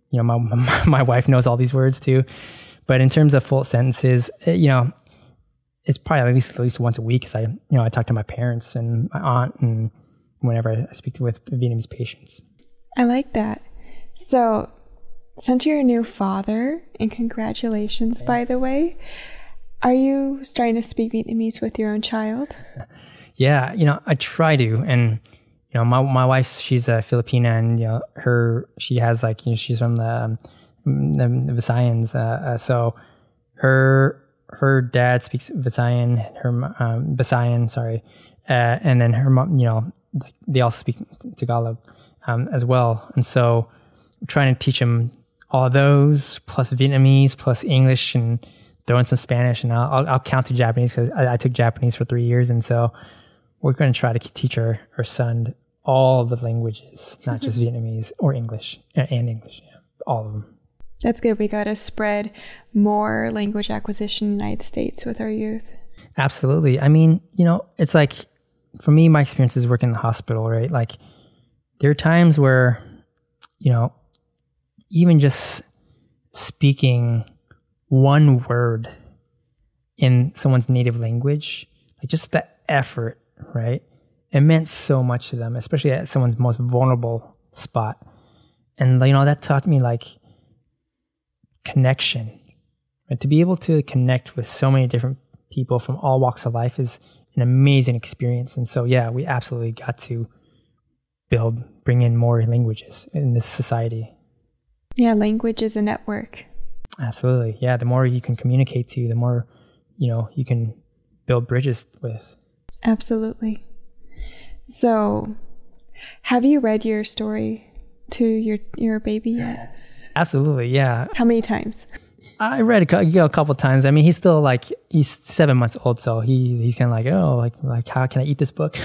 You know, my, my, my wife knows all these words too. But in terms of full sentences, it, you know, it's probably at least, at least once a week. Cause I, you know, I talk to my parents and my aunt, and whenever I speak to with Vietnamese patients. I like that. So, since you're a new father, and congratulations, yes, by the way, are you starting to speak Vietnamese with your own child? Yeah, you know, I try to. And, you know, my my wife, she's a Filipina, and, you know, her, she has like, you know, she's from the, um, the Visayans. Uh, uh, so her her dad speaks Visayan, her, um, Visayan, sorry. Uh, and then her mom, you know, they also speak Tagalog um, as well. And so I'm trying to teach them all those, plus Vietnamese, plus English, and throw in some Spanish. And I'll, I'll count to Japanese because I, I took Japanese for three years. And so we're going to try to teach our, our son all the languages, not just Vietnamese or English, and English, yeah, all of them. That's good. We got to spread more language acquisition in the United States with our youth. Absolutely. I mean, you know, it's like, for me, my experience is working in the hospital, right? Like, there are times where, you know, even just speaking one word in someone's native language, like just the effort, right? It meant so much to them, especially at someone's most vulnerable spot. And, you know, that taught me like connection, right? To be able to connect with so many different people from all walks of life is an amazing experience. And so, yeah, we absolutely got to build, bring in more languages in this society. Yeah, language is a network. Absolutely. Yeah, the more you can communicate to, the more, you know, you can build bridges with. Absolutely. So, have you read your story to your your baby yet? Absolutely, yeah. How many times? I read a, you know, a couple of times. I mean, he's still like, he's seven months old, so he he's kind of like, oh, like, like how can I eat this book?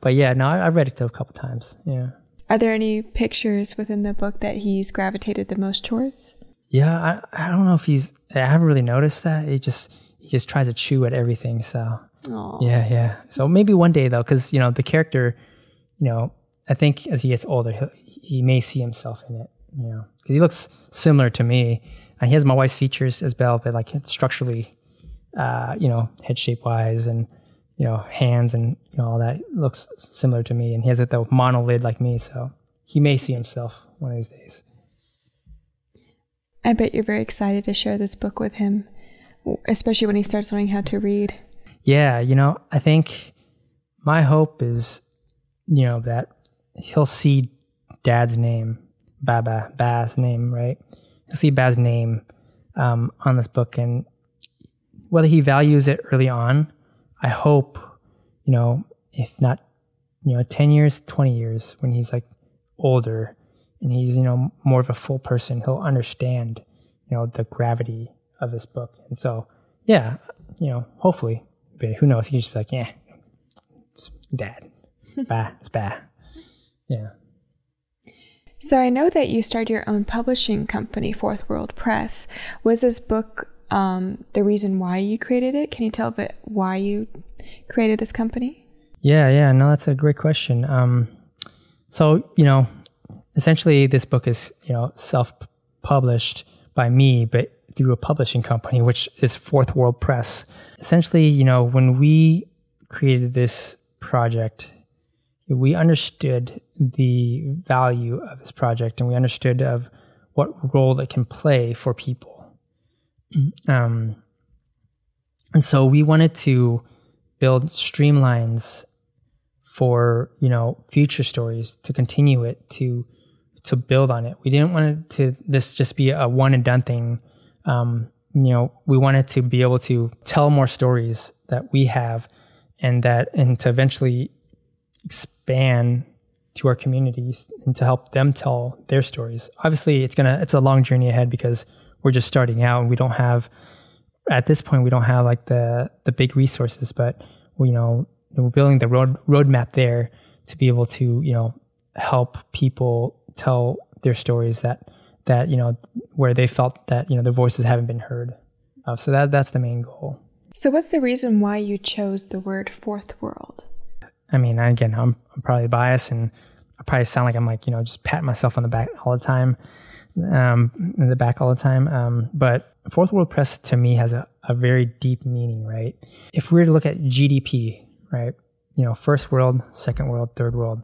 But yeah, no, I, I read it a couple of times, yeah. Are there any pictures within the book that he's gravitated the most towards? Yeah, I, I don't know if he's, I haven't really noticed that. He just, he just tries to chew at everything, so. Aww. Yeah, yeah. So maybe one day though, because, you know, the character, you know, I think as he gets older, he'll, he may see himself in it, you know, because he looks similar to me. And he has my wife's features as well, but like structurally, uh, you know, head shape wise and, you know, hands and, you know, all that looks similar to me. And he has it though monolid like me, so he may see himself one of these days. I bet you're very excited to share this book with him, especially when he starts learning how to read. Yeah, you know, I think my hope is, you know, that he'll see Dad's name, Baba, Ba's name, right? He'll see Ba's name um, on this book, and whether he values it early on, I hope, you know, if not, you know, ten years, twenty years, when he's like older and he's, you know, more of a full person, he'll understand, you know, the gravity of this book. And so, yeah, you know, hopefully, but who knows? He can just be like, yeah, it's Dad, bah, it's bah. Yeah. So I know that you started your own publishing company, Fourth World Press. Was this book Um, the reason why you created it? Can you tell a bit why you created this company? Yeah, yeah, no, that's a great question. Um, so, you know, essentially this book is, you know, self-published by me, but through a publishing company, which is Fourth World Press. Essentially, you know, when we created this project, we understood the value of this project, and we understood of what role it can play for people. Um, and so we wanted to build streamlines for, you know, future stories to continue it, to to build on it. We didn't want it to this just be a one and done thing. Um, you know, we wanted to be able to tell more stories that we have and that and to eventually expand to our communities and to help them tell their stories. Obviously, it's gonna it's a long journey ahead because we're just starting out and we don't have at this point we don't have like the the big resources, but we, you know, we're building the road roadmap there to be able to, you know, help people tell their stories that that, you know, where they felt that, you know, their voices haven't been heard of. So that that's the main goal. So what's the reason why you chose the word fourth world? I mean, again, I'm, I'm probably biased and I probably sound like I'm like, you know, just patting myself on the back all the time, um, in the back all the time. Um, but Fourth World Press to me has a, a very deep meaning, right? If we were to look at G D P, right? You know, first world, second world, third world,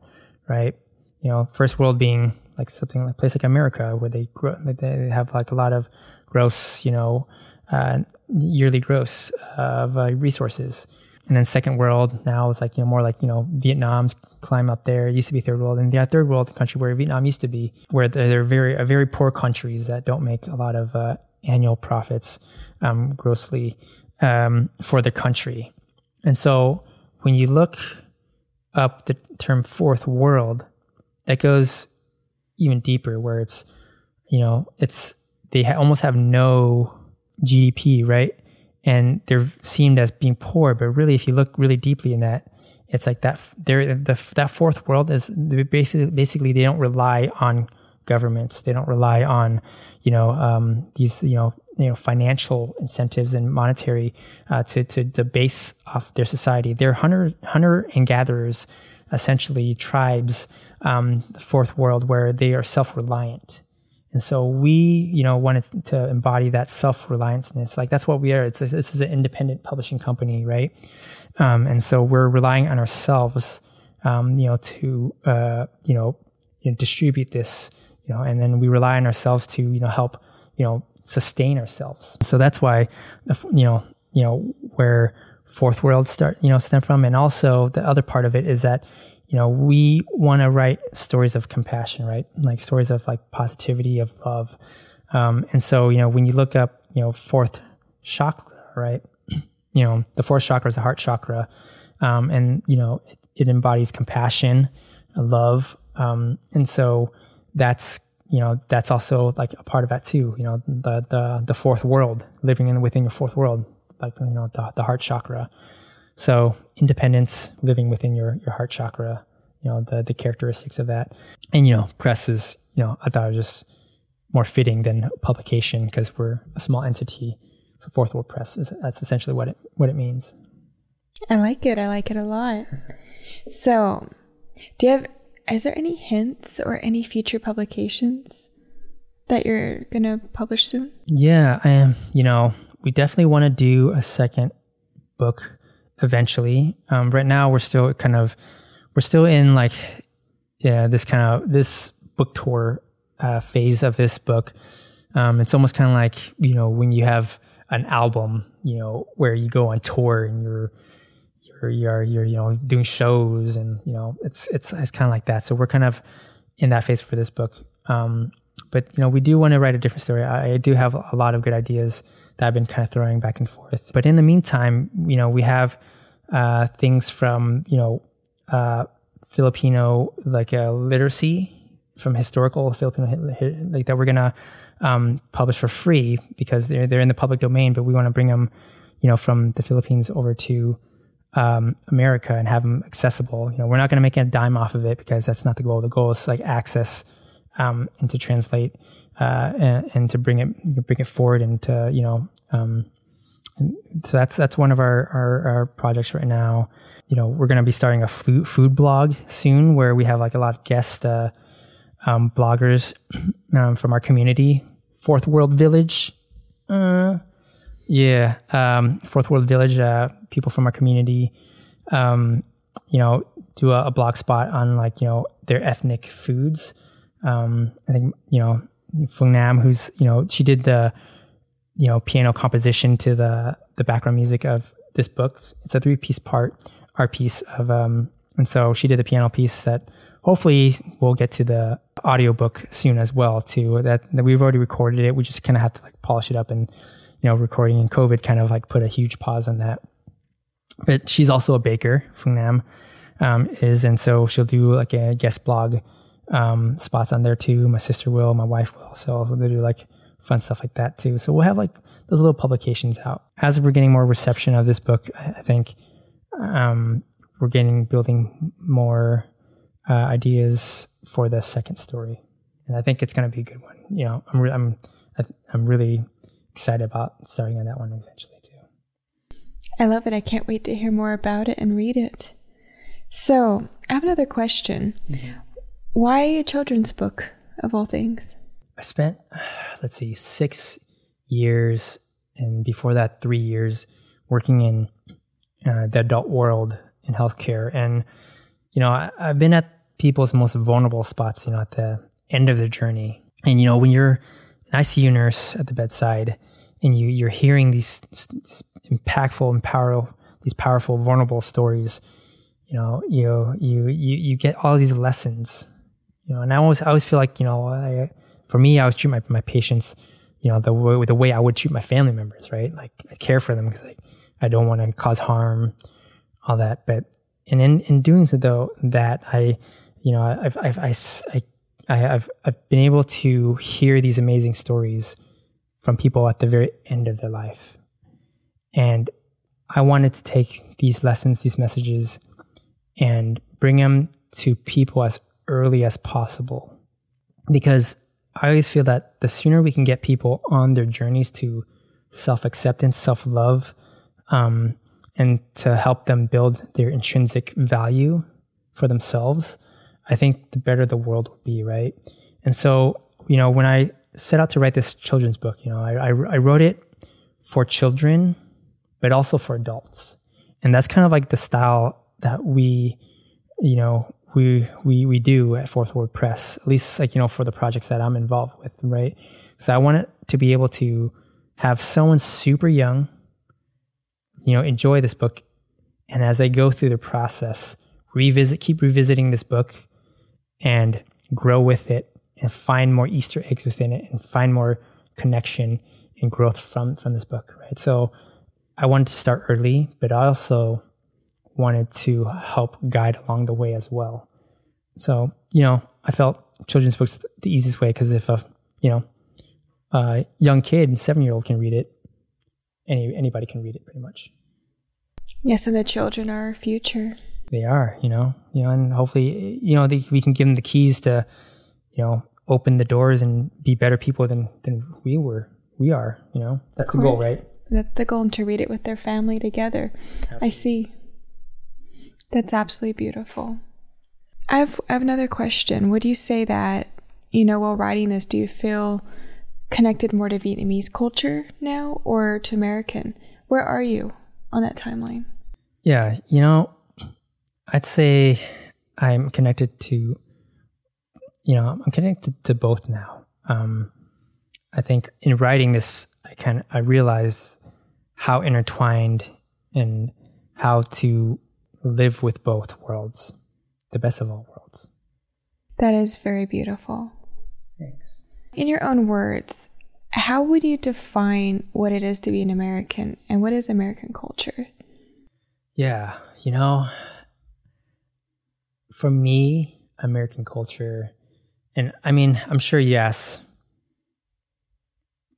right? You know, first world being like something like a place like America where they grow, they have like a lot of gross, you know, uh, yearly gross of uh, resources. And then second world now is like, you know, more like, you know, Vietnam's climb up there. It used to be third world. And yeah, third world country where Vietnam used to be, where they're very, are very poor countries that don't make a lot of uh, annual profits um, grossly um, for the country. And so when you look up the term fourth world, that goes even deeper where it's, you know, it's, they ha- almost have no G D P, right? And they're seen as being poor, but really, if you look really deeply in that, it's like that they're, the that fourth world is basically, basically they don't rely on governments, they don't rely on, you know, um, these you know you know financial incentives and monetary uh, to to to base off their society. They're hunter hunter and gatherers, essentially tribes, um, the fourth world where they are self-reliant. And so we, you know, wanted to embody that self-relianceness. Like that's what we are. It's this is an independent publishing company, right? Um, and so we're relying on ourselves, um, you know, to uh, you know, you know, distribute this, you know, and then we rely on ourselves to, you know, help, you know, sustain ourselves. So that's why, you know, you know, where fourth world start, you know, stem from, and also the other part of it is that, you know, we want to write stories of compassion, right? Like stories of like positivity, of love. Um, and so, you know, when you look up, you know, fourth chakra, right? You know, the fourth chakra is the heart chakra. Um, and, you know, it, it embodies compassion, love. Um, and so that's, you know, that's also like a part of that too, you know, the, the, the fourth world, living in within your fourth world, like, you know, the, the heart chakra. So independence, living within your, your heart chakra, you know, the, the characteristics of that. And, you know, press is, you know, I thought it was just more fitting than publication because we're a small entity. So Fourth World Press, is that's essentially what it what it means. I like it. I like it a lot. So do you have, is there any hints or any future publications that you're going to publish soon? Yeah, I am. You know, we definitely want to do a second book eventually. Um, right now we're still kind of, we're still in like, yeah, this kind of, this book tour uh, phase of this book. Um, it's almost kind of like, you know, when you have an album, you know, where you go on tour and you're, you're, you're, you're you know, doing shows and, you know, it's, it's, it's kind of like that. So we're kind of in that phase for this book. Um, but, you know, we do want to write a different story. I, I do have a lot of good ideas that I've been kind of throwing back and forth. But in the meantime, you know, we have uh, things from, you know, uh, Filipino, like uh, literacy, from historical Filipino, like that we're going to um, publish for free because they're, they're in the public domain, but we want to bring them, you know, from the Philippines over to um, America and have them accessible. You know, we're not going to make a dime off of it because that's not the goal. The goal is like access um, and to translate Uh, and, and to bring it, bring it forward, and to, you know, um, and so that's that's one of our, our, our projects right now. You know, we're going to be starting a food food blog soon, where we have like a lot of guest uh, um, bloggers um, from our community, Fourth World Village, uh, yeah, um, Fourth World Village, uh, people from our community, um, you know, do a, a blog spot on like, you know, their ethnic foods. Um, I think, you know, Phương Nam, who's, you know, she did the you know, piano composition to the, the background music of this book. It's a three piece part, art piece of, um, and so she did the piano piece that hopefully we'll get to the audiobook soon as well too, that, that we've already recorded it. We just kind of have to like polish it up, and, you know, recording in COVID kind of like put a huge pause on that. But she's also a baker, Phương Nam um, is, and so she'll do like a guest blog um, spots on there too. My sister will, my wife will, so they do like fun stuff like that too. So we'll have like those little publications out. As we're getting more reception of this book, I think um, we're getting, building more uh, ideas for the second story. And I think it's going to be a good one. You know, I'm re- I'm, I'm really excited about starting on that one eventually too. I love it. I can't wait to hear more about it and read it. So I have another question. Mm-hmm. Why a children's book of all things? I spent, let's see, six years and before that three years working in uh, the adult world in healthcare. And, you know, I, I've been at people's most vulnerable spots, you know, at the end of their journey. And, you know, when you're an I C U nurse at the bedside and you, you're hearing these impactful and powerful, these powerful, vulnerable stories, you know, you, you, you, you get all these lessons, you know, and I always, I always feel like, you know, I, for me, I would treat my, my patients, you know, the way, the way I would treat my family members, right? Like I care for them because like, I don't want to cause harm, all that. But, and in, in doing so though, that I, you know, I've, I've, I, I, I've, I've been able to hear these amazing stories from people at the very end of their life. And I wanted to take these lessons, these messages, and bring them to people as early as possible. Because I always feel that the sooner we can get people on their journeys to self-acceptance, self-love, um, and to help them build their intrinsic value for themselves, I think the better the world will be, right? And so, you know, when I set out to write this children's book, you know, I, I, I wrote it for children, but also for adults. And that's kind of like the style that we, you know, we we we do at Fourth World Press, at least like, you know, for the projects that I'm involved with, right? So I want it to be able to have someone super young, you know, enjoy this book. And as they go through the process, revisit, keep revisiting this book and grow with it and find more Easter eggs within it and find more connection and growth from, from this book, right? So I wanted to start early, but I also wanted to help guide along the way as well. So, you know, I felt children's books the easiest way because if a, you know, a young kid, seven-year-old can read it, any anybody can read it pretty much. Yes, and the children are our future. They are, you know, you know, and hopefully, you know, they, we can give them the keys to, you know, open the doors and be better people than, than we were, we are, you know, that's the goal, right? That's the goal, and to read it with their family together. Absolutely. I see. That's absolutely beautiful. I have, I have another question. Would you say that, you know, while writing this, do you feel connected more to Vietnamese culture now or to American? Where are you on that timeline? Yeah, you know, I'd say I'm connected to, you know, I'm connected to both now. Um, I think in writing this, I kind of, I realized how intertwined and how to live with both worlds, the best of all worlds. That is very beautiful. Thanks. In your own words, how would you define what it is to be an American and what is American culture? Yeah, you know, for me, American culture, and I mean, I'm sure, yes,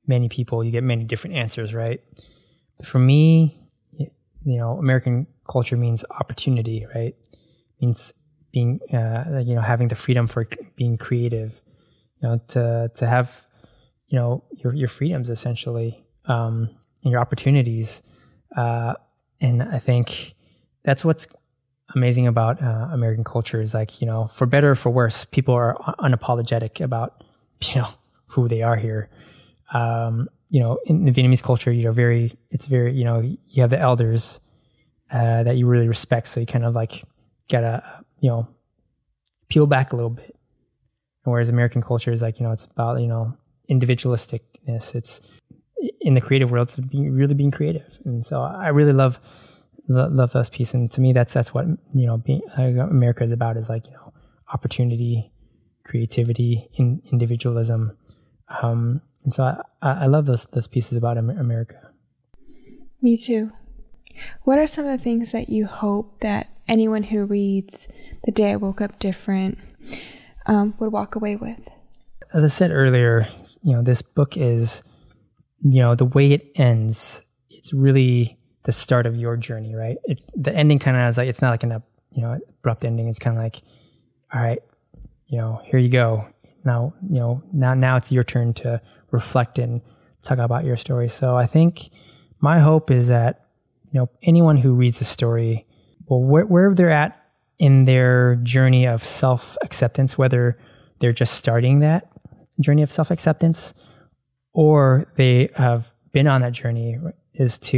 many people, you get many different answers, right? But for me, you know, American culture means opportunity, right? It means being, uh, you know, having the freedom for being creative, you know, to to have, you know, your your freedoms essentially, um, and your opportunities. Uh, and I think that's what's amazing about uh, American culture is like, you know, for better or for worse, people are unapologetic about, you know, who they are here. Um, you know, in the Vietnamese culture, you know, very, it's very, you know, you have the elders uh, that you really respect. So you kind of like gotta, you know, peel back a little bit. Whereas American culture is like, you know, it's about, you know, individualisticness. It's in the creative world to be really being creative. And so I really love love this piece. And to me, that's that's what you know being, America is about, is like you know opportunity, creativity, in, individualism. Um, and so I, I love those those pieces about America. Me too. What are some of the things that you hope that anyone who reads The Day I Woke Up Different um, would walk away with? As I said earlier, you know, this book is, you know, the way it ends, it's really the start of your journey, right? It, the ending kind of is like, it's not like an you know abrupt ending. It's kind of like, all right, you know, here you go. Now, you know, now now it's your turn to reflect and talk about your story. So I think my hope is that, you know, anyone who reads the story, well, wh- wherever they're at in their journey of self-acceptance, whether they're just starting that journey of self-acceptance or they have been on that journey, is to,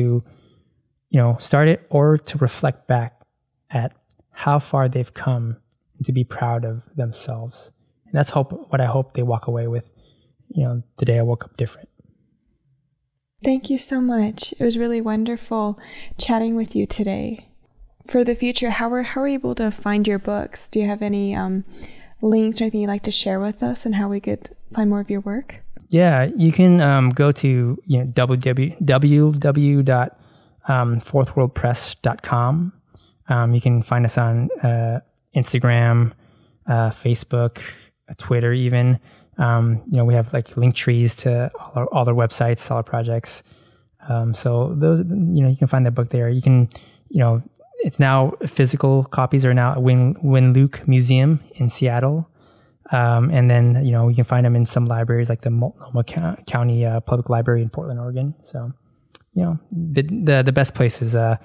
you know, start it or to reflect back at how far they've come and to be proud of themselves. And that's hope, what I hope they walk away with, you know, the day I woke up different. Thank you so much. It was really wonderful chatting with you today. For the future, how are, how are you able to find your books? Do you have any um, links or anything you'd like to share with us and how we could find more of your work? Yeah, you can um, go to you know, w w w dot fourth world press dot com. Um, you can find us on uh, Instagram, uh, Facebook, Twitter even. Um, you know, we have like link trees to all our, all our websites, all our projects. Um, so those, you know, you can find that book there. You can, you know, it's now physical copies are now at Wing, Wing Luke Museum in Seattle. Um, and then, you know, you can find them in some libraries like the Multnomah County uh, Public Library in Portland, Oregon. So, you know, the, the, the best place is uh,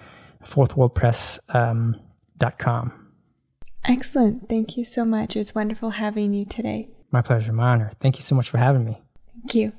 fourth world press dot com. Excellent. Thank you so much. It was wonderful having you today. My pleasure, my honor. Thank you so much for having me. Thank you.